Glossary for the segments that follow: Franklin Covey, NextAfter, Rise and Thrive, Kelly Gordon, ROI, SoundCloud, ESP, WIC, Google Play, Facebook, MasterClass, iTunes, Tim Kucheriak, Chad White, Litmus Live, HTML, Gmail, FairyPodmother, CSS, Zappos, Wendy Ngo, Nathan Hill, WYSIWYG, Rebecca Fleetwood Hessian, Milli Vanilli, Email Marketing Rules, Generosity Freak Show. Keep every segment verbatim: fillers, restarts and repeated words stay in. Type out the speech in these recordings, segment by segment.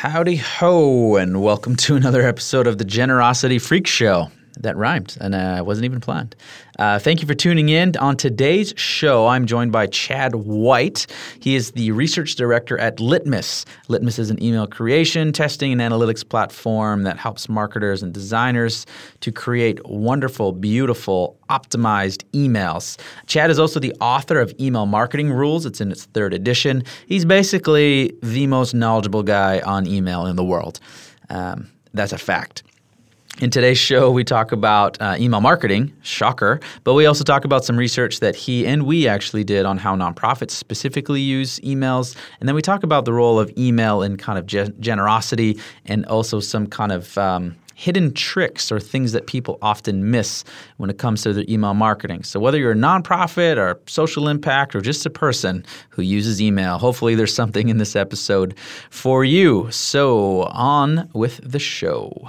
Howdy ho, and welcome to another episode of the Generosity Freak Show. That rhymed, and uh, wasn't even planned. Uh, thank you for tuning in. On today's show, I'm joined by Chad White. He is the research director at Litmus. Litmus is an email creation, testing, and analytics platform that helps marketers and designers to create wonderful, beautiful, optimized emails. Chad is also the author of Email Marketing Rules. It's in its third edition. He's basically the most knowledgeable guy on email in the world. Um, that's a fact. In today's show, we talk about uh, email marketing, shocker, but we also talk about some research that he and we actually did on how nonprofits specifically use emails, and then we talk about the role of email in kind of ge- generosity and also some kind of um, hidden tricks or things that people often miss when it comes to their email marketing. So whether you're a nonprofit or social impact or just a person who uses email, hopefully there's something in this episode for you. So on with the show.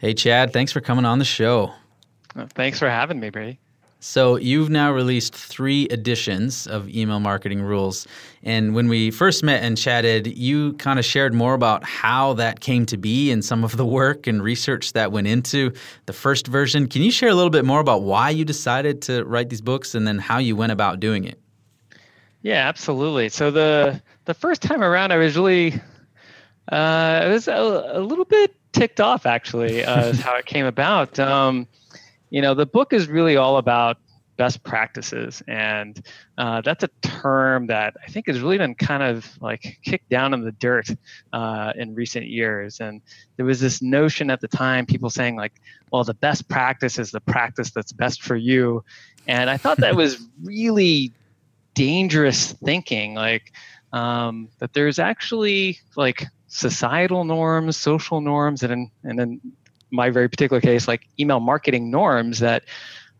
Hey, Chad, thanks for coming on the show. Thanks for having me, Brady. So you've now released three editions of Email Marketing Rules. And when we first met and chatted, you kind of shared more about how that came to be and some of the work and research that went into the first version. Can you share a little bit more about why you decided to write these books and then how you went about doing it? Yeah, absolutely. So the the first time around, I was really, uh, I was a, a little bit ticked off, actually, uh, is how it came about. Um, you know, the book is really all about best practices. And uh, that's a term that I think has really been kind of like kicked down in the dirt uh, in recent years. And there was this notion at the time, people saying like, well, the best practice is the practice that's best for you. And I thought that was really dangerous thinking, like um, that there's actually like societal norms, social norms, and in, and in my very particular case, like email marketing norms that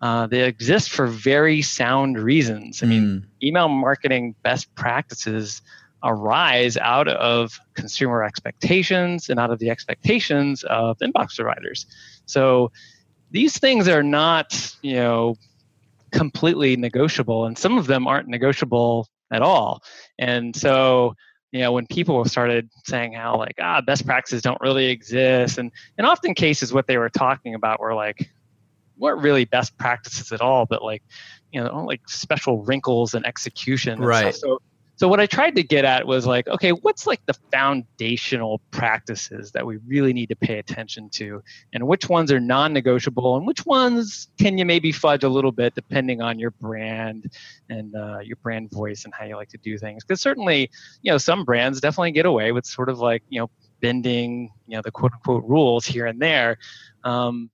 uh, they exist for very sound reasons. I mm. mean, email marketing best practices arise out of consumer expectations and out of the expectations of inbox providers. So these things are not, you know, completely negotiable, and some of them aren't negotiable at all. And so you know, when people started saying how like, ah, best practices don't really exist. And in often cases, what they were talking about were like, weren't really best practices at all, but like, you know, like special wrinkles and execution. And right. Stuff. So, so what I tried to get at was like, okay, what's like the foundational practices that we really need to pay attention to, and which ones are non-negotiable and which ones can you maybe fudge a little bit depending on your brand and uh, your brand voice and how you like to do things. Because certainly, you know, some brands definitely get away with sort of like, you know, bending, you know, the quote unquote rules here and there. Um,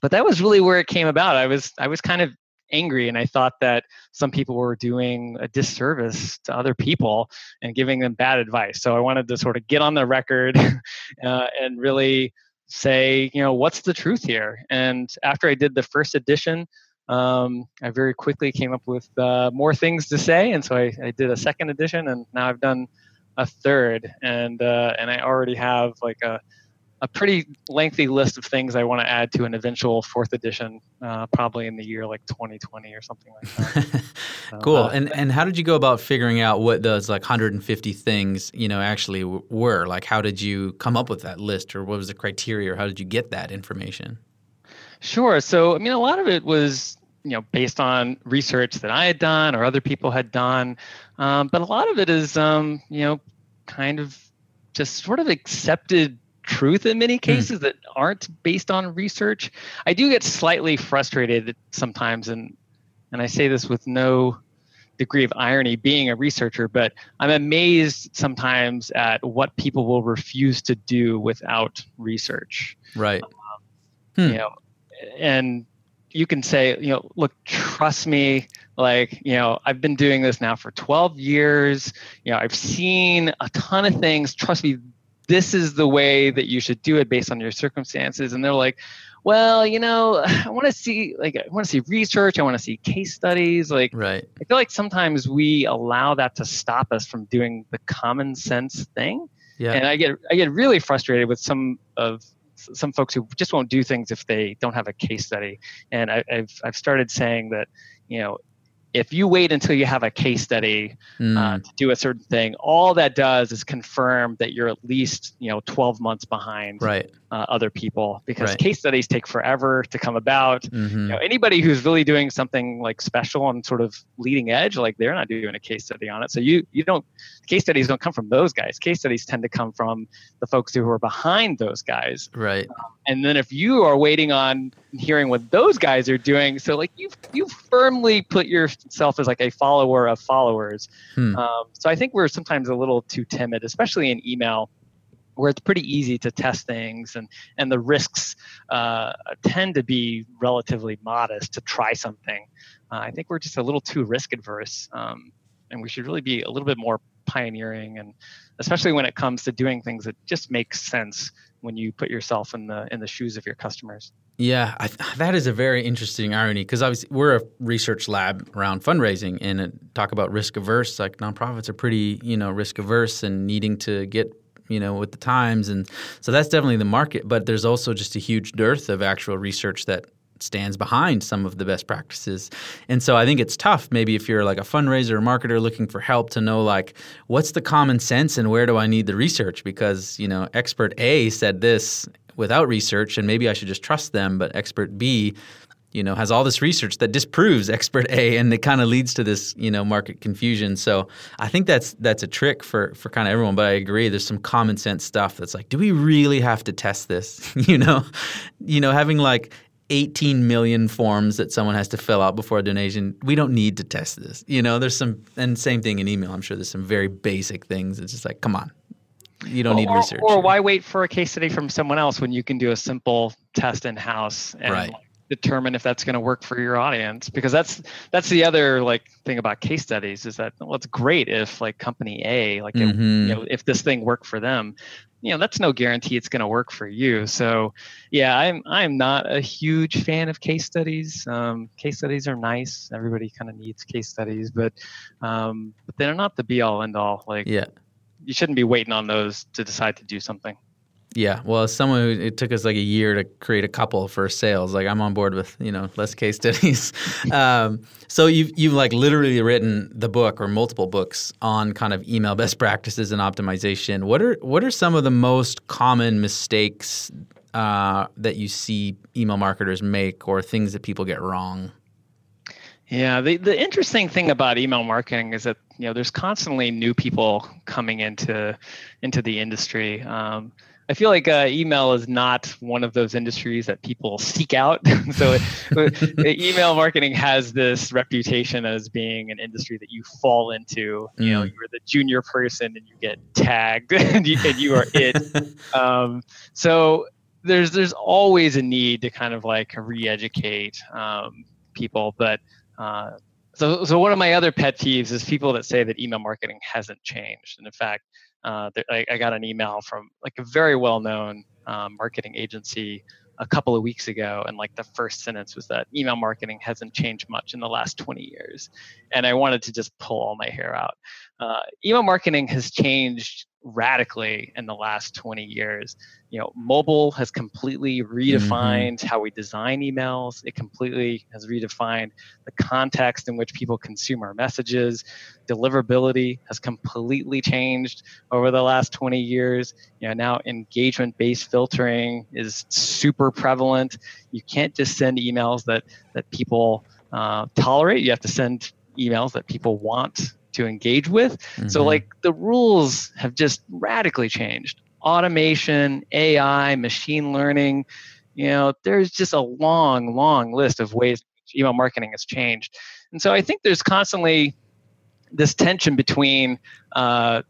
but that was really where it came about. I was, I was kind of angry, and I thought that some people were doing a disservice to other people and giving them bad advice. So I wanted to sort of get on the record uh, and really say, you know, what's the truth here? And after I did the first edition, um, I very quickly came up with uh, more things to say. And so I, I did a second edition, and now I've done a third. And uh, and I already have like a a pretty lengthy list of things I want to add to an eventual fourth edition, uh, probably in the year like twenty twenty or something like that. So, cool. Uh, and and how did you go about figuring out what those like one hundred fifty things, you know, actually w- were? Like, how did you come up with that list, or what was the criteria, or how did you get that information? Sure. So, I mean, a lot of it was, you know, based on research that I had done or other people had done. Um, but a lot of it is, um, you know, kind of just sort of accepted truth in many cases that aren't based on research. I do get slightly frustrated sometimes, and and I say this with no degree of irony being a researcher, but I'm amazed sometimes at what people will refuse to do without research. Right. Um, hmm. You know, and you can say, you know, look, trust me, like, you know, I've been doing this now for twelve years. You know, I've seen a ton of things. Trust me, this is the way that you should do it based on your circumstances. And they're like, well, you know, I want to see like I want to see research. I want to see case studies. Like, right. I feel like sometimes we allow that to stop us from doing the common sense thing. Yeah. And I get I get really frustrated with some of some folks who just won't do things if they don't have a case study. And I, I've I've started saying that, you know, if you wait until you have a case study mm. uh, to do a certain thing, all that does is confirm that you're at least, you know, twelve months behind right. uh, other people, because right. case studies take forever to come about. Mm-hmm. You know, anybody who's really doing something like special and sort of leading edge, like they're not doing a case study on it. So you, you don't, case studies don't come from those guys. Case studies tend to come from the folks who are behind those guys. Right. Um, and then if you are waiting on hearing what those guys are doing, so like you've, you've firmly put your, self as like a follower of followers. Hmm. Um, so I think we're sometimes a little too timid, especially in email, where it's pretty easy to test things, and, and the risks uh, tend to be relatively modest to try something. Uh, I think we're just a little too risk adverse, um, and we should really be a little bit more pioneering, and especially when it comes to doing things that just make sense when you put yourself in the in the shoes of your customers. Yeah, I, that is a very interesting irony, because obviously we're a research lab around fundraising, and it, talk about risk averse. Like nonprofits are pretty, you know, risk averse and needing to get, you know, with the times, and so that's definitely the market. But there's also just a huge dearth of actual research that stands behind some of the best practices. And so I think it's tough maybe if you're like a fundraiser or marketer looking for help to know like what's the common sense and where do I need the research, because, you know, expert A said this without research and maybe I should just trust them, but expert B, you know, has all this research that disproves expert A, and it kind of leads to this, you know, market confusion. So I think that's that's a trick for, for kind of everyone, but I agree there's some common sense stuff that's like, do we really have to test this? you know, you know, having like eighteen million forms that someone has to fill out before a donation. We don't need to test this. You know, there's some, and same thing in email. I'm sure there's some very basic things. It's just like, come on, you don't or, need research. Or why wait for a case study from someone else when you can do a simple test in-house and right. determine if that's going to work for your audience? Because that's, that's the other like thing about case studies is that, well, it's great if like company A, like, mm-hmm. if, you know, if this thing worked for them, you know, that's no guarantee it's going to work for you. So, yeah, I'm I'm not a huge fan of case studies. Um, case studies are nice. Everybody kind of needs case studies, but um, but they're not the be all end all. Like, yeah. you shouldn't be waiting on those to decide to do something. Yeah, well, as someone who, it took us like a year to create a couple for sales. Like, I'm on board with, you know, less case studies. um, so you've you've like literally written the book or multiple books on kind of email best practices and optimization. What are what are some of the most common mistakes uh, that you see email marketers make, or things that people get wrong? Yeah, the, the interesting thing about email marketing is that, you know, there's constantly new people coming into into the industry. Um, I feel like uh, email is not one of those industries that people seek out. so it, email marketing has this reputation as being an industry that you fall into. You mm. know, you're the junior person and you get tagged and, you, and you are it. um, so there's there's always a need to kind of like re-educate um, people. But uh, so so one of my other pet peeves is people that say that email marketing hasn't changed. And in fact, Uh, I, I got an email from like a very well-known um, marketing agency a couple of weeks ago, and like the first sentence was that email marketing hasn't changed much in the last twenty years. And I wanted to just pull all my hair out. Uh, email marketing has changed radically in the last twenty years. You know, mobile has completely redefined mm-hmm. how we design emails. It completely has redefined the context in which people consume our messages. Deliverability has completely changed over the last twenty years. You know, now engagement-based filtering is super prevalent. You can't just send emails that that people uh, tolerate. You have to send emails that people want to engage with. Mm-hmm. So like the rules have just radically changed. Automation, A I, machine learning, you know, there's just a long, long list of ways email marketing has changed. And so I think there's constantly this tension between uh,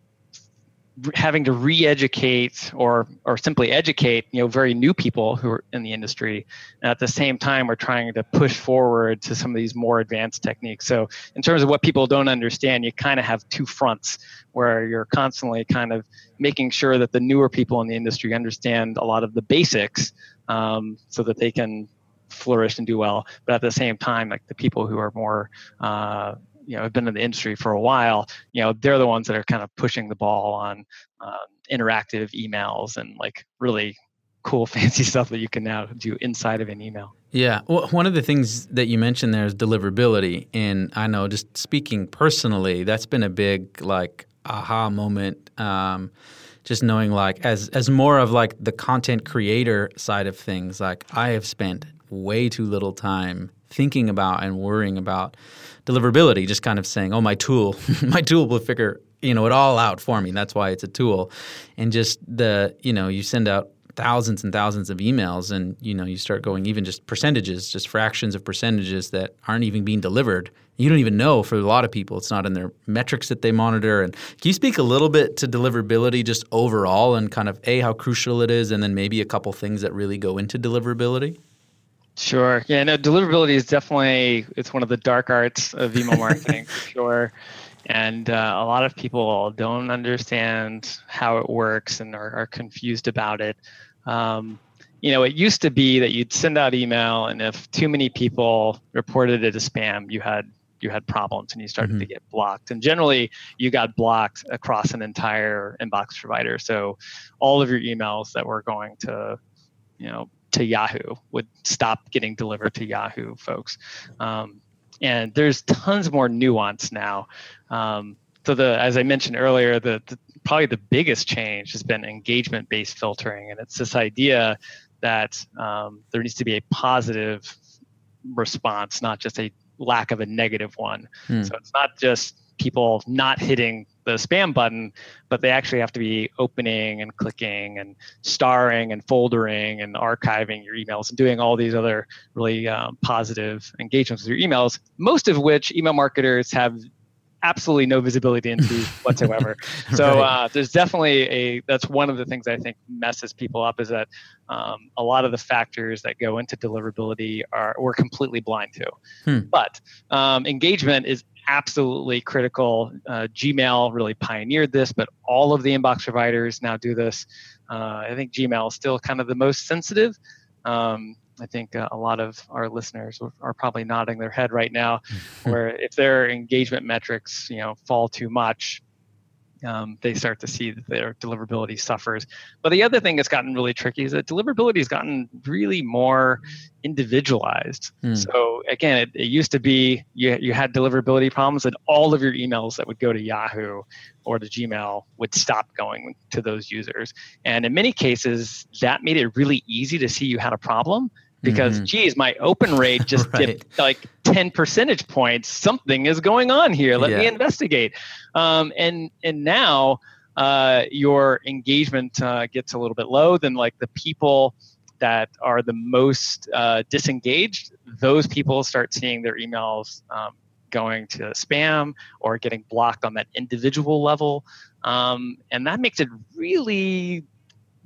having to re-educate or or simply educate, you know, very new people who are in the industry. And at the same time, we're trying to push forward to some of these more advanced techniques. So in terms of what people don't understand, you kind of have two fronts where you're constantly kind of making sure that the newer people in the industry understand a lot of the basics um, so that they can flourish and do well. But at the same time, like the people who are more, uh, you know, have been in the industry for a while, you know, they're the ones that are kind of pushing the ball on um, interactive emails and like really cool, fancy stuff that you can now do inside of an email. Yeah. Well, one of the things that you mentioned there is deliverability. And I know, just speaking personally, that's been a big like aha moment. Um, just knowing like as, as more of like the content creator side of things, like I have spent way too little time thinking about and worrying about deliverability, just kind of saying, oh, my tool, my tool will figure, you know, it all out for me. That's why it's a tool. And just the, you know, you send out thousands and thousands of emails and, you know, you start going even just percentages, just fractions of percentages that aren't even being delivered. You don't even know for a lot of people. It's not in their metrics that they monitor. And can you speak a little bit to deliverability just overall and kind of, A, how crucial it is, and then maybe a couple things that really go into deliverability? Sure. Yeah, no, deliverability is definitely, it's one of the dark arts of email marketing, for sure. And uh, a lot of people don't understand how it works and are, are confused about it. Um, you know, it used to be that you'd send out email, and if too many people reported it as spam, you had you had problems and you started mm-hmm. to get blocked. And generally, you got blocked across an entire inbox provider. So all of your emails that were going to, you know, to Yahoo would stop getting delivered to Yahoo folks. Um, and there's tons more nuance now. Um, so the, as I mentioned earlier, the, the probably the biggest change has been engagement-based filtering. And it's this idea that um, there needs to be a positive response, not just a lack of a negative one. Hmm. So it's not just people not hitting the spam button, but they actually have to be opening and clicking and starring and foldering and archiving your emails and doing all these other really um, positive engagements with your emails, most of which email marketers have absolutely no visibility into whatsoever. So right. uh, there's definitely a, that's one of the things I think messes people up, is that um, a lot of the factors that go into deliverability are, we're completely blind to. Hmm. But um, engagement is absolutely critical. Uh, Gmail really pioneered this, but all of the inbox providers now do this. Uh, I think Gmail is still kind of the most sensitive. Um, I think uh, a lot of our listeners are probably nodding their head right now, where if their engagement metrics, you know, fall too much, um, they start to see that their deliverability suffers. But the other thing that's gotten really tricky is that deliverability has gotten really more individualized. Mm. So again, it, it used to be you, you had deliverability problems and all of your emails that would go to Yahoo or to Gmail would stop going to those users. And in many cases, that made it really easy to see you had a problem. Because, mm-hmm. geez, my open rate just right. dipped like ten percentage points. Something is going on here. Let yeah. me investigate. Um, and and now uh, your engagement uh, gets a little bit low. Then like the people that are the most uh, disengaged, those people start seeing their emails um, going to spam or getting blocked on that individual level. Um, and that makes it really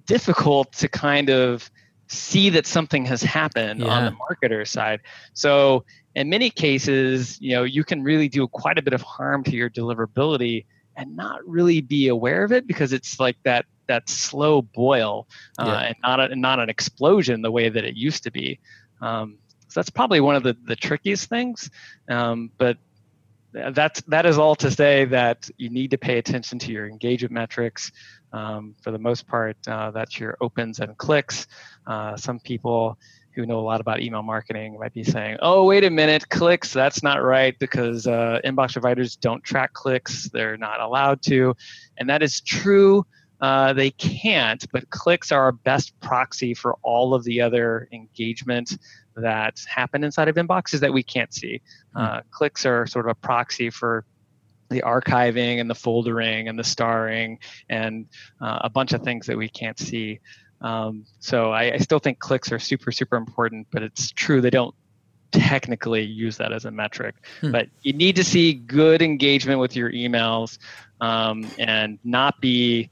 difficult to kind of see that something has happened yeah. on the marketer side. So in many cases, you know, you can really do quite a bit of harm to your deliverability and not really be aware of it, because it's like that that slow boil uh, yeah. and not a, not an explosion the way that it used to be. Um, so that's probably one of the, the trickiest things. Um, but that's that is all to say that you need to pay attention to your engagement metrics. Um, for the most part, uh, that's your opens and clicks. Uh, some people who know a lot about email marketing might be saying, oh, wait a minute, clicks, that's not right, because uh, inbox providers don't track clicks. They're not allowed to. And that is true. Uh, they can't, but clicks are our best proxy for all of the other engagement that happen inside of inboxes that we can't see. Uh, mm-hmm. Clicks are sort of a proxy for the archiving and the foldering and the starring and uh, a bunch of things that we can't see. Um, so I, I still think clicks are super, super important, but it's true they don't technically use that as a metric. Hmm. But you need to see good engagement with your emails um, and not be,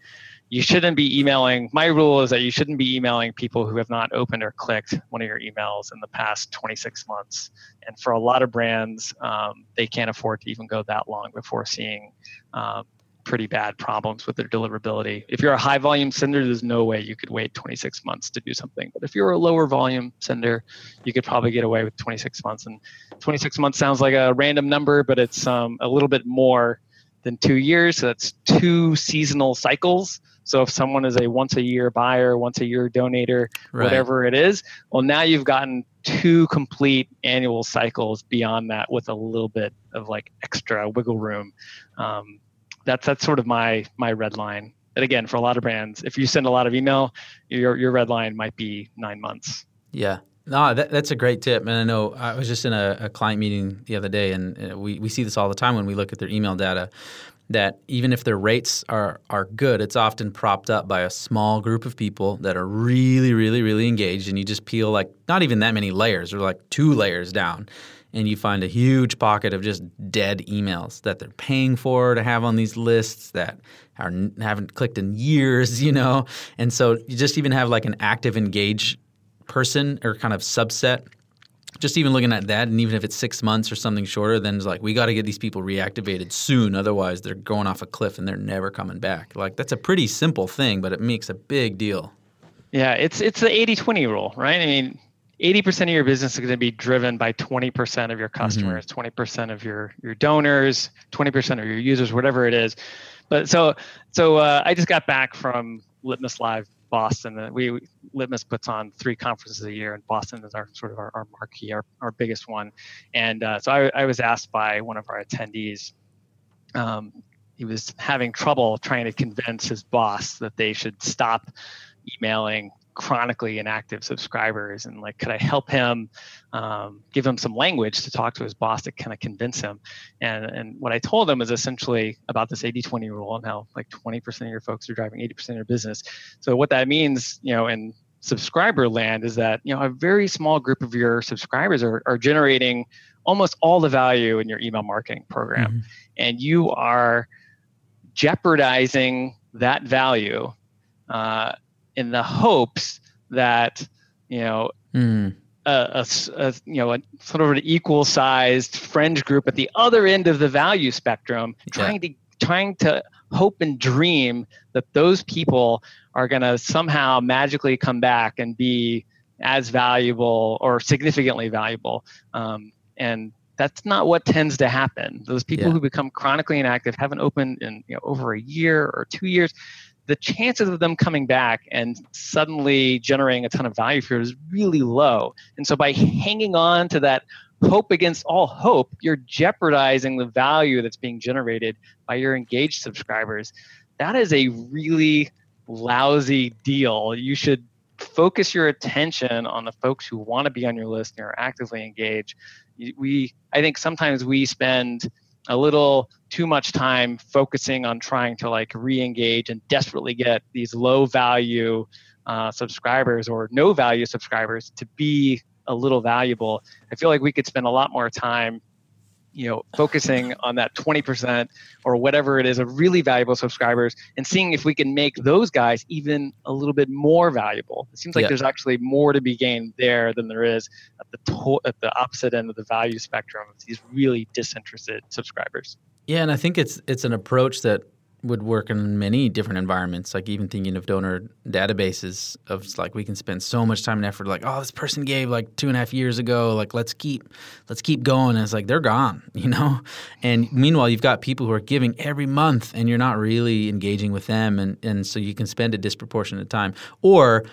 you shouldn't be emailing. My rule is that you shouldn't be emailing people who have not opened or clicked one of your emails in the past twenty-six months. And for a lot of brands, um, they can't afford to even go that long before seeing um, pretty bad problems with their deliverability. If you're a high volume sender, there's no way you could wait twenty-six months to do something. But if you're a lower volume sender, you could probably get away with twenty-six months. And twenty-six months sounds like a random number, but it's um, a little bit more than two years. So that's two seasonal cycles. So if someone is a once a year buyer, once a year donator, right, whatever it is, well, now you've gotten two complete annual cycles beyond that with a little bit of like extra wiggle room. Um, that's, that's sort of my, my red line. And again, for a lot of brands, if you send a lot of email, your, your red line might be nine months. Yeah. No, that, that's a great tip. And I know I was just in a, a client meeting the other day, and, and we, we see this all the time when we look at their email data, that even if their rates are are good, it's often propped up by a small group of people that are really, really, really engaged. And you just peel like not even that many layers, or like two layers down, and you find a huge pocket of just dead emails that they're paying for to have on these lists that are, haven't clicked in years, you know. And so you just even have like an active engaged person or kind of subset. Just even looking at that, and even if it's six months or something shorter, then it's like, we got to get these people reactivated soon. Otherwise, they're going off a cliff and they're never coming back. Like, that's a pretty simple thing, but it makes a big deal. Yeah, it's it's the eighty-twenty rule, right? I mean, eighty percent of your business is going to be driven by twenty percent of your customers, mm-hmm. twenty percent of your, your donors, twenty percent of your users, whatever it is. But so, so uh, I just got back from Litmus Live Boston. We Litmus puts on three conferences a year, and Boston is our sort of our, our marquee, our, our biggest one. And uh, so I, I was asked by one of our attendees, um, he was having trouble trying to convince his boss that they should stop emailing chronically inactive subscribers, and like, could I help him, um, give him some language to talk to his boss to kind of convince him. And and what I told him is essentially about this eighty-twenty rule and how like twenty percent of your folks are driving eighty percent of your business. So what that means, you know, in subscriber land is that, you know, a very small group of your subscribers are, are generating almost all the value in your email marketing program. Mm-hmm. And you are jeopardizing that value, uh, in the hopes that, you know, mm. a, a, a you know a sort of an equal-sized fringe group at the other end of the value spectrum, yeah. trying to trying to hope and dream that those people are going to somehow magically come back and be as valuable or significantly valuable, um, and that's not what tends to happen. Those people yeah. who become chronically inactive, haven't opened in you know, over a year or two years. The chances of them coming back and suddenly generating a ton of value for you is really low. And so by hanging on to that hope against all hope, you're jeopardizing the value that's being generated by your engaged subscribers. That is a really lousy deal. You should focus your attention on the folks who want to be on your list and are actively engaged. We, I think sometimes we spend a little too much time focusing on trying to like re-engage and desperately get these low value uh, subscribers or no value subscribers to be a little valuable. I feel like we could spend a lot more time, you know, focusing on that twenty percent or whatever it is of really valuable subscribers and seeing if we can make those guys even a little bit more valuable. It seems like yeah. there's actually more to be gained there than there is at the to- at the opposite end of the value spectrum, these really disinterested subscribers. Yeah, and I think it's it's an approach that would work in many different environments, like even thinking of donor databases of like, we can spend so much time and effort like, oh, this person gave like two and a half years ago, like let's keep let's keep going. And it's like, they're gone, you know? And meanwhile, you've got people who are giving every month and you're not really engaging with them. And, and so you can spend a disproportionate time. Or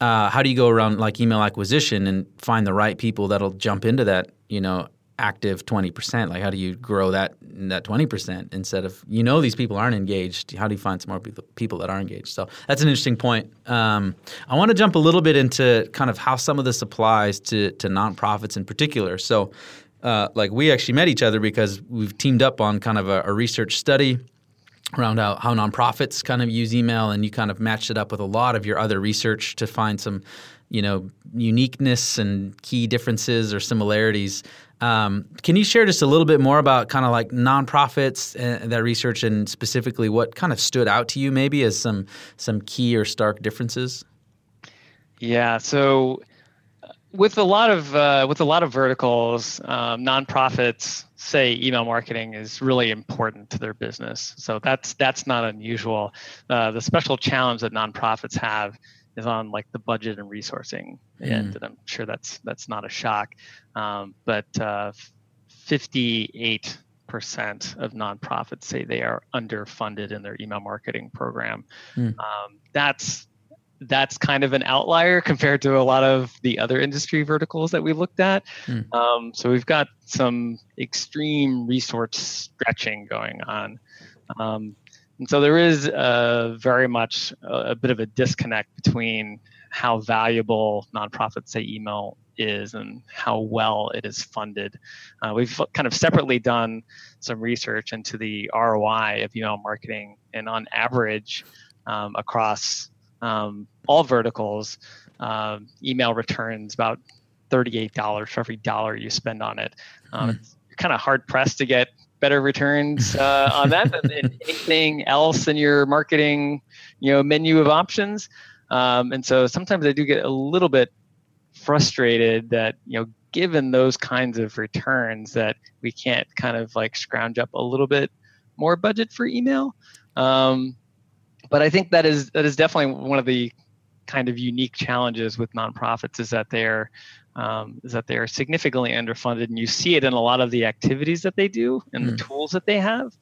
uh, how do you go around like email acquisition and find the right people that'll jump into that, you know, active twenty percent? Like, how do you grow that that twenty percent instead of, you know, these people aren't engaged? How do you find some more people that are engaged? So that's an interesting point. Um, I want to jump a little bit into kind of how some of this applies to, to nonprofits in particular. So uh, like we actually met each other because we've teamed up on kind of a, a research study around how, how nonprofits kind of use email, and you kind of matched it up with a lot of your other research to find some, you know, uniqueness and key differences or similarities Um, can you share just a little bit more about kind of like nonprofits and that research, and specifically what kind of stood out to you maybe as some some key or stark differences? Yeah, so with a lot of uh, with a lot of verticals, um, nonprofits say email marketing is really important to their business. So that's that's not unusual. Uh, the special challenge that nonprofits have is on like the budget and resourcing, mm. and I'm sure that's that's not a shock. Um, but uh, fifty-eight percent of nonprofits say they are underfunded in their email marketing program. Mm. Um, that's that's kind of an outlier compared to a lot of the other industry verticals that we looked at. Mm. Um, so we've got some extreme resource stretching going on. Um, and so there is uh, very much a, a bit of a disconnect between how valuable nonprofits say email is and how well it is funded. Uh, we've kind of separately done some research into the R O I of email marketing, and on average um, across Um, all verticals, uh, email returns about thirty-eight dollars for every dollar you spend on it. Um, mm. It's kind of hard pressed to get better returns uh, on that than anything else in your marketing, you know, menu of options. Um, and so sometimes I do get a little bit frustrated that, you know, given those kinds of returns, that we can't kind of like scrounge up a little bit more budget for email. Um, But I think that is that is definitely one of the kind of unique challenges with nonprofits, is that they're um, is that they're significantly underfunded, and you see it in a lot of the activities that they do and mm. the tools that they have.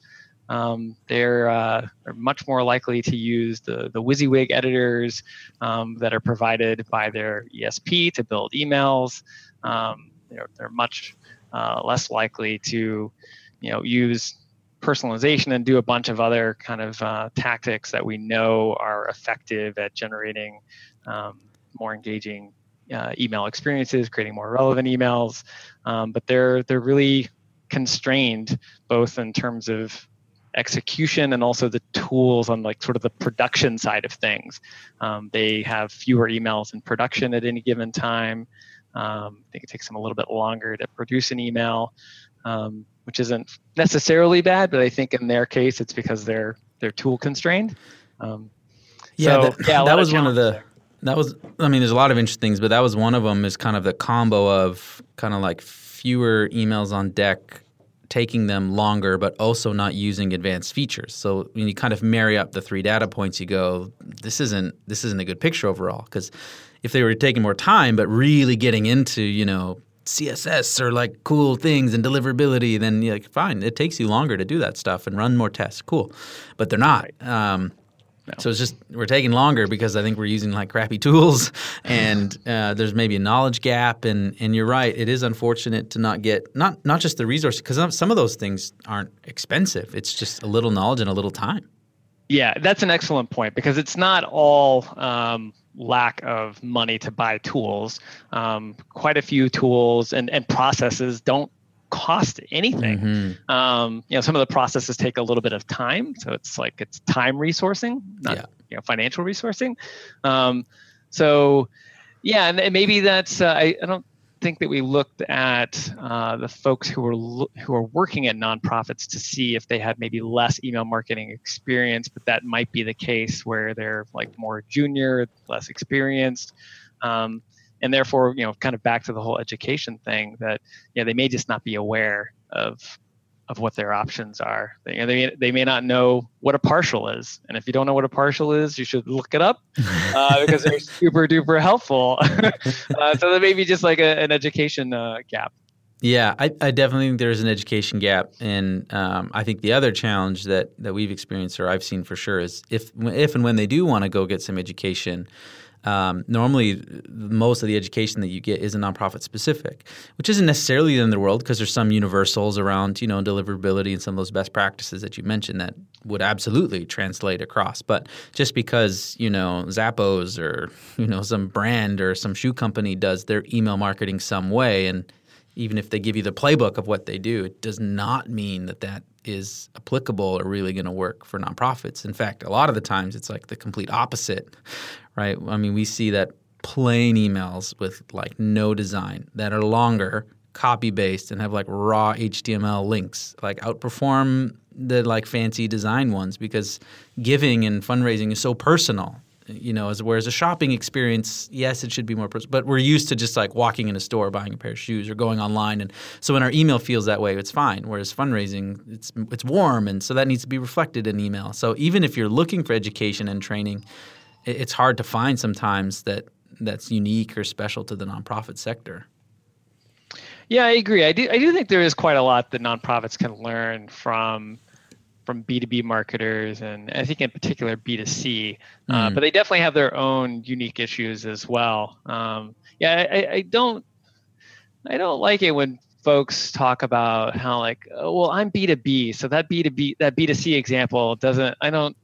Um, they're uh, are much more likely to use the the WYSIWYG editors um, that are provided by their E S P to build emails. Um, they're they're much uh, less likely to, you know, use personalization and do a bunch of other kind of uh, tactics that we know are effective at generating um, more engaging uh, email experiences, creating more relevant emails. Um, but they're they're really constrained both in terms of execution and also the tools on like sort of the production side of things. Um, they have fewer emails in production at any given time. Um, I think it takes them a little bit longer to produce an email. Um, which isn't necessarily bad, but I think in their case, it's because they're they're tool constrained. Um, yeah, so, that, yeah, that was one of the there. that was. I mean, there's a lot of interesting things, but that was one of them. Is kind of the combo of kind of like fewer emails on deck, taking them longer, but also not using advanced features. So when you kind of marry up the three data points, you go, this isn't this isn't a good picture overall. Because if they were taking more time, but really getting into, you know, C S S or like cool things and deliverability, then you're like, fine, it takes you longer to do that stuff and run more tests, cool. But they're not. Um, no. So it's just, we're taking longer because I think we're using like crappy tools, and uh, there's maybe a knowledge gap. And, and you're right, it is unfortunate to not get, not, not just the resource, because some of those things aren't expensive. It's just a little knowledge and a little time. Yeah, that's an excellent point, because it's not all um, lack of money to buy tools. Um, quite a few tools and, and processes don't cost anything. Mm-hmm. Um, you know, some of the processes take a little bit of time, so it's like it's time resourcing, not yeah. you know, financial resourcing. Um, so, yeah, and, and maybe that's uh, I, I don't think that we looked at uh, the folks who were lo- who are working at nonprofits to see if they had maybe less email marketing experience, but that might be the case where they're like more junior, less experienced, um, and therefore, you know, kind of back to the whole education thing, that you know, they may just not be aware of of what their options are. They, you know, they they may not know what a partial is, and if you don't know what a partial is, you should look it up uh, because they're super duper helpful. uh, so there may be just like a, an education uh, gap. Yeah, I, I definitely think there's an education gap, and um, I think the other challenge that that we've experienced, or I've seen for sure, is if if and when they do want to go get some education. Um, normally, most of the education that you get isn't nonprofit specific, which isn't necessarily the end of the world, because there's some universals around, you know, deliverability and some of those best practices that you mentioned that would absolutely translate across. But just because, you know, Zappos or, you know, some brand or some shoe company does their email marketing some way, and even if they give you the playbook of what they do, it does not mean that that is applicable or really going to work for nonprofits. In fact, a lot of the times it's like the complete opposite, right? I mean, we see that plain emails with like no design that are longer, copy-based and have like raw H T M L links, like outperform the like fancy design ones, because giving and fundraising is so personal. You know, as whereas a shopping experience, yes, it should be more personal, but we're used to just like walking in a store, buying a pair of shoes, or going online, and so when our email feels that way, it's fine. Whereas fundraising, it's it's warm, and so that needs to be reflected in email. So even if you're looking for education and training, it's hard to find sometimes that that's unique or special to the nonprofit sector. Yeah, I agree. I do. I do think there is quite a lot that nonprofits can learn from. from B two B marketers, and I think in particular B two C, uh, mm. but they definitely have their own unique issues as well. Um, yeah, I, I don't, I don't like it when folks talk about how like, oh, well, I'm B two B, so that B two B, that B two C example doesn't, I don't,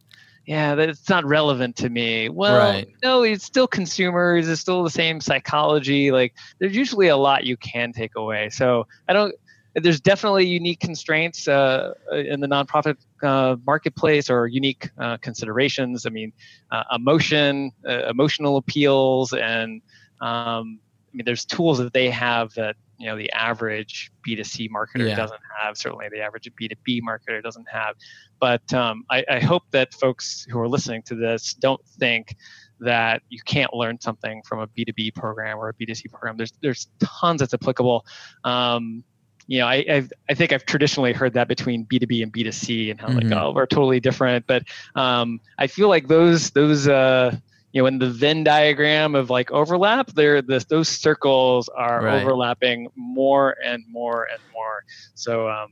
yeah, that's not relevant to me. Well, right. No, it's still consumers, it's still the same psychology. Like there's usually a lot you can take away. So I don't, There's definitely unique constraints uh, in the nonprofit uh, marketplace, or unique uh, considerations. I mean, uh, emotion, uh, emotional appeals, and um, I mean, there's tools that they have that, you know, the average B two C marketer yeah. doesn't have. Certainly, the average B two B marketer doesn't have. But um, I, I hope that folks who are listening to this don't think that you can't learn something from a B two B program or a B two C program. There's there's tons that's applicable. Um, You know, I I've, I think I've traditionally heard that between B two B and B two C, and how mm-hmm. like, oh, we're totally different. But um, I feel like those those uh, you know, in the Venn diagram of like overlap, there the, those circles are right. overlapping more and more and more. So um,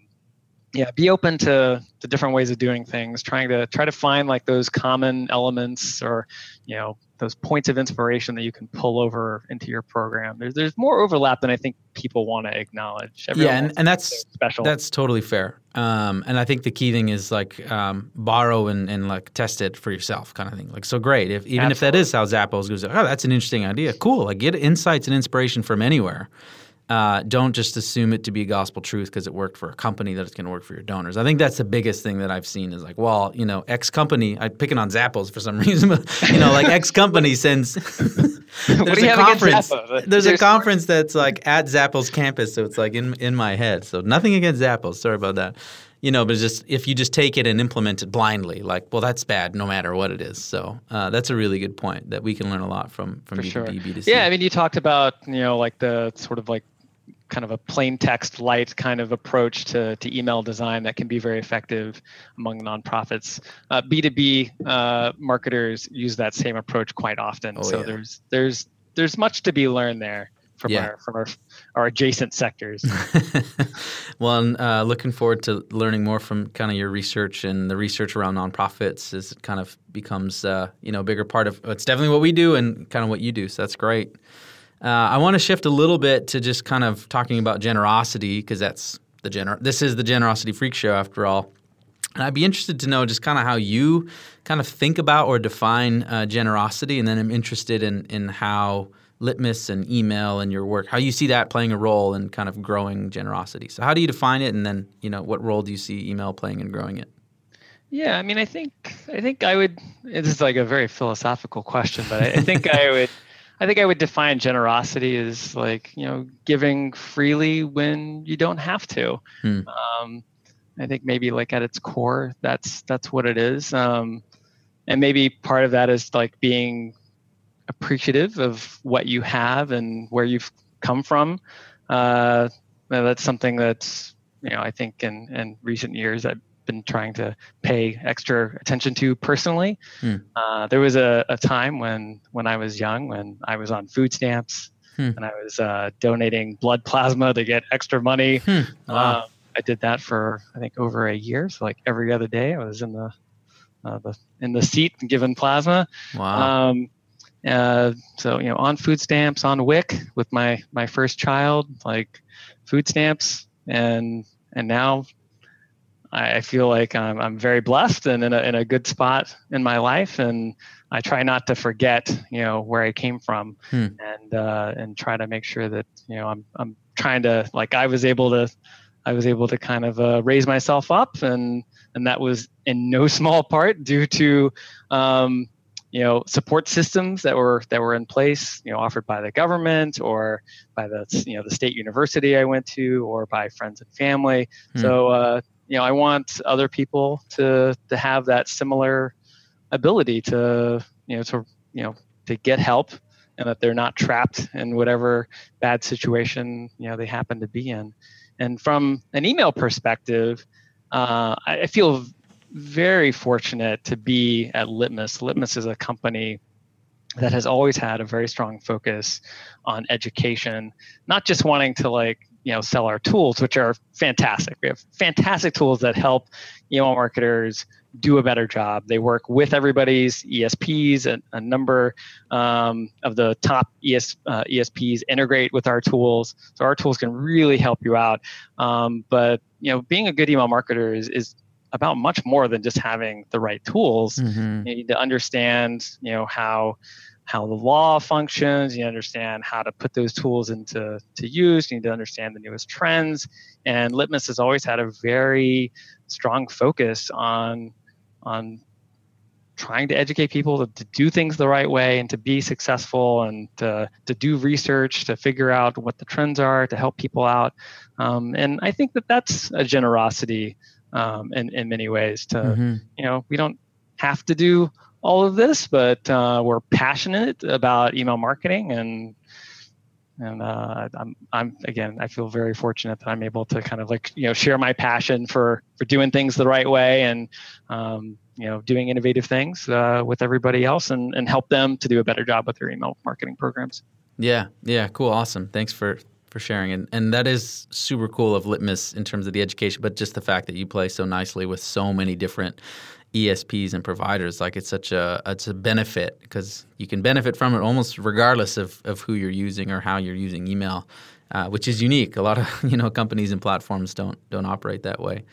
yeah, be open to to different ways of doing things. Trying to try to find like those common elements, or you know, those points of inspiration that you can pull over into your program. There's there's more overlap than I think people want to acknowledge. Everyone yeah, and, and that's special. That's totally fair. Um, and I think the key thing is like um, borrow and, and like test it for yourself, kind of thing. Like so great, if even Absolutely. If that is how Zappos goes, oh, that's an interesting idea. Cool, like get insights and inspiration from anywhere. Uh, don't just assume it to be gospel truth because it worked for a company that it's going to work for your donors. I think that's the biggest thing that I've seen is like, well, you know, X company, I'm picking on Zappos for some reason, but, you know, like X company sends, there's a conference, there's a conference that's like at Zappos campus. So it's like in, in my head. So nothing against Zappos. Sorry about that. You know, but just if you just take it and implement it blindly, like, well, that's bad no matter what it is. So uh, that's a really good point that we can learn a lot from, from B two B, sure. B two C. Yeah, I mean, you talked about, you know, like the sort of like, kind of a plain text light kind of approach to, to email design that can be very effective among nonprofits. Uh, B two B uh, marketers use that same approach quite often. Oh, so yeah. there's there's there's much to be learned there from yeah. our from our, our adjacent sectors. Well, I'm uh, looking forward to learning more from kind of your research, and the research around nonprofits is kind of becomes uh, you know, a bigger part of it's definitely what we do and kind of what you do. So that's great. Uh, I want to shift a little bit to just kind of talking about generosity, because that's the gener- this is the Generosity Freak Show after all. And I'd be interested to know just kind of how you kind of think about or define uh, generosity, and then I'm interested in in how Litmus and email and your work, how you see that playing a role in kind of growing generosity. So how do you define it, and then, you know, what role do you see email playing in growing it? Yeah, I mean, I think I think I would – this is like a very philosophical question, but I, I think I would – I think I would define generosity as like, you know, giving freely when you don't have to. Hmm. Um, I think maybe like at its core, that's that's what it is. Um, and maybe part of that is like being appreciative of what you have and where you've come from. Uh, that's something that's, you know, I think in, in recent years I've been trying to pay extra attention to personally. Hmm. Uh, there was a, a time when, when I was young, when I was on food stamps hmm. and I was uh, donating blood plasma to get extra money. Hmm. Wow. Uh, I did that for, I think, over a year. So like every other day I was in the, uh, the in the seat giving plasma. Wow. Um, uh, so, you know, on food stamps, on W I C with my, my first child, like food stamps. And, and now, I feel like I'm I'm very blessed and in a in a good spot in my life, and I try not to forget, you know, where I came from, hmm. and uh, and try to make sure that, you know, I'm I'm trying to like I was able to I was able to kind of uh, raise myself up, and and that was in no small part due to um, you know, support systems that were that were in place, you know, offered by the government or by the, you know, the state university I went to, or by friends and family. Hmm. So, uh, you know, I want other people to to have that similar ability to, you know, to, you know, to get help, and that they're not trapped in whatever bad situation, you know, they happen to be in. And from an email perspective, uh, I, I feel very fortunate to be at Litmus. Litmus is a company that has always had a very strong focus on education, not just wanting to, like, you know, sell our tools, which are fantastic. We have fantastic tools that help email marketers do a better job. They work with everybody's E S Ps. A, a number um, of the top E S, uh, E S Ps integrate with our tools. So our tools can really help you out. Um, but, you know, being a good email marketer is, is about much more than just having the right tools. Mm-hmm. You need to understand, you know, how how the law functions. You understand how to put those tools into to use. You need to understand the newest trends. And Litmus has always had a very strong focus on on trying to educate people to, to do things the right way and to be successful, and to, to do research, to figure out what the trends are, to help people out. Um, and I think that that's a generosity um, in, in many ways. To, mm-hmm. you know, we don't have to do all of this, but uh, we're passionate about email marketing, and and uh, I'm I'm again I feel very fortunate that I'm able to kind of, like, you know, share my passion for for doing things the right way, and um, you know, doing innovative things uh, with everybody else, and and help them to do a better job with their email marketing programs. Yeah, yeah, cool, awesome. Thanks for for sharing, and and that is super cool of Litmus in terms of the education, but just the fact that you play so nicely with so many different E S Ps and providers, like, it's such a it's a benefit, because you can benefit from it almost regardless of, of who you're using or how you're using email, uh, which is unique. A lot of, you know, companies and platforms don't don't operate that way.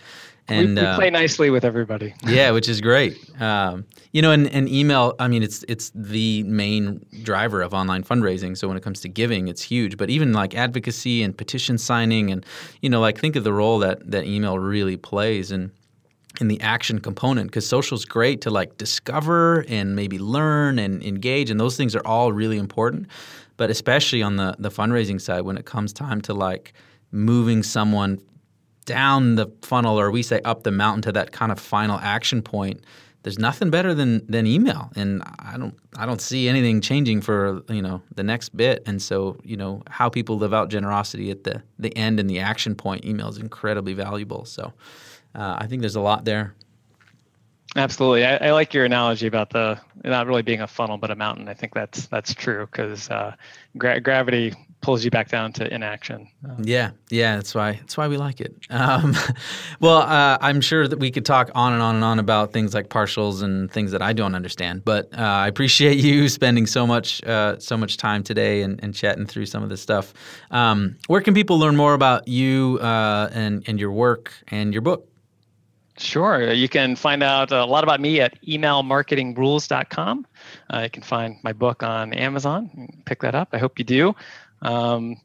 And we, we play uh, nicely with everybody. Yeah, which is great. Um, you know, and, and email, I mean, it's it's the main driver of online fundraising. So when it comes to giving, it's huge. But even like advocacy and petition signing, and, you know, like, think of the role that that email really plays and. in the action component, because social is great to, like, discover and maybe learn and engage, and those things are all really important. But especially on the, the fundraising side, when it comes time to, like, moving someone down the funnel, or we say up the mountain to that kind of final action point, there's nothing better than than email. And I don't I don't see anything changing for, you know, the next bit. And so, you know, how people live out generosity at the the end and the action point, email is incredibly valuable. So Uh, I think there's a lot there. Absolutely. I, I like your analogy about the not really being a funnel, but a mountain. I think that's that's true, because uh, gra- gravity pulls you back down to inaction. Uh, yeah, yeah, that's why that's why we like it. Um, well, uh, I'm sure that we could talk on and on and on about things like partials and things that I don't understand. But uh, I appreciate you spending so much uh, so much time today and, and chatting through some of this stuff. Um, where can people learn more about you uh, and and your work and your book? Sure. You can find out a lot about me at email marketing rules dot com. Uh, you can find my book on Amazon. Pick that up. I hope you do. Um,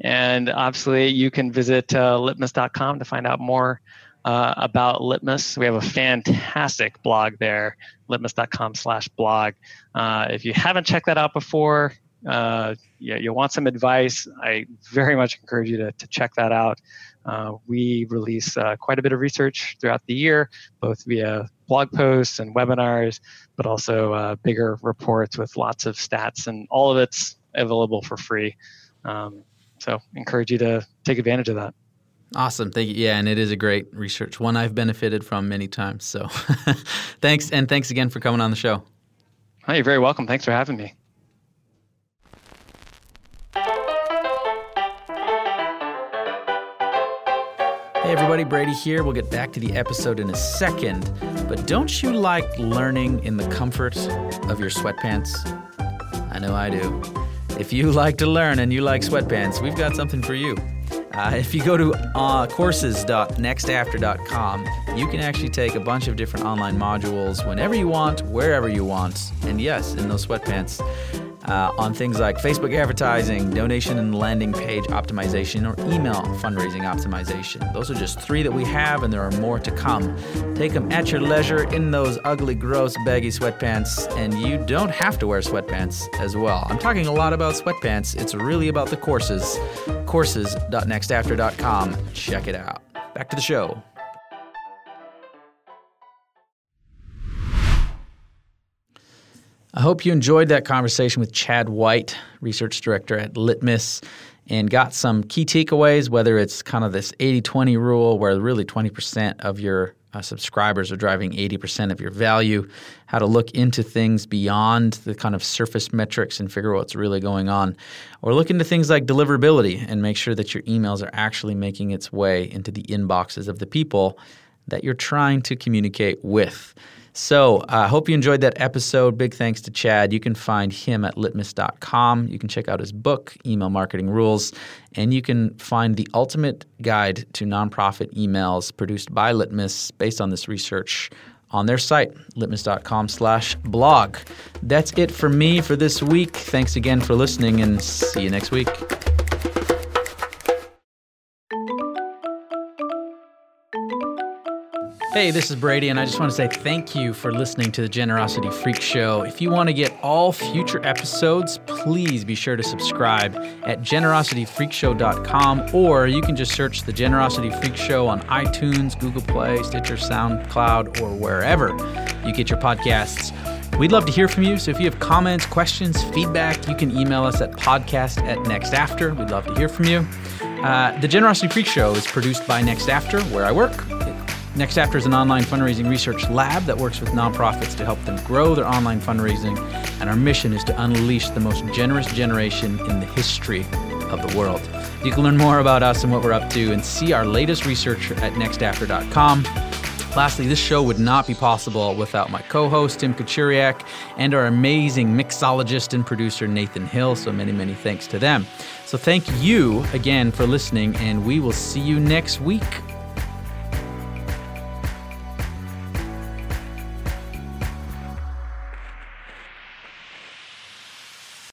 and obviously, you can visit uh, litmus dot com to find out more uh, about Litmus. We have a fantastic blog there, litmus dot com slash blog. Uh, if you haven't checked that out before, uh, you, you'll want some advice. I very much encourage you to, to check that out. Uh, we release uh, quite a bit of research throughout the year, both via blog posts and webinars, but also uh, bigger reports with lots of stats, and all of it's available for free. Um, so encourage you to take advantage of that. Awesome. Thank you. Yeah, and it is a great research, one I've benefited from many times. So thanks, and thanks again for coming on the show. Oh, you're very welcome. Thanks for having me. Hey everybody, Brady here. We'll get back to the episode in a second, but don't you like learning in the comfort of your sweatpants? I know I do. If you like to learn and you like sweatpants, we've got something for you. Uh, if you go to uh, courses dot next after dot com, you can actually take a bunch of different online modules whenever you want, wherever you want, and yes, in those sweatpants. uh, on things like Facebook advertising, donation and landing page optimization, or email fundraising optimization. Those are just three that we have, and there are more to come. Take them at your leisure in those ugly, gross, baggy sweatpants, and you don't have to wear sweatpants as well. I'm talking a lot about sweatpants. It's really about the courses. courses dot next after dot com. Check it out. Back to the show. I hope you enjoyed that conversation with Chad White, Research Director at Litmus, and got some key takeaways, whether it's kind of this eighty twenty rule where really twenty percent of your uh, subscribers are driving eighty percent of your value, how to look into things beyond the kind of surface metrics and figure out what's really going on, or look into things like deliverability and make sure that your emails are actually making its way into the inboxes of the people that you're trying to communicate with. So I uh, hope you enjoyed that episode. Big thanks to Chad. You can find him at litmus dot com. You can check out his book, Email Marketing Rules, and you can find the ultimate guide to nonprofit emails produced by Litmus based on this research on their site, litmus dot com slash blog. That's it for me for this week. Thanks again for listening, and see you next week. Hey, this is Brady, and I just want to say thank you for listening to the Generosity Freak Show. If you want to get all future episodes, please be sure to subscribe at generosity freak show dot com, or you can just search the Generosity Freak Show on iTunes, Google Play, Stitcher, SoundCloud, or wherever you get your podcasts. We'd love to hear from you, so if you have comments, questions, feedback, you can email us at podcast at next after. We'd love to hear from you. Uh, the Generosity Freak Show is produced by NextAfter, where I work. NextAfter is an online fundraising research lab that works with nonprofits to help them grow their online fundraising, and our mission is to unleash the most generous generation in the history of the world. You can learn more about us and what we're up to and see our latest research at next after dot com. Lastly, this show would not be possible without my co-host, Tim Kucheriak, and our amazing mixologist and producer, Nathan Hill, so many, many thanks to them. So thank you again for listening, and we will see you next week.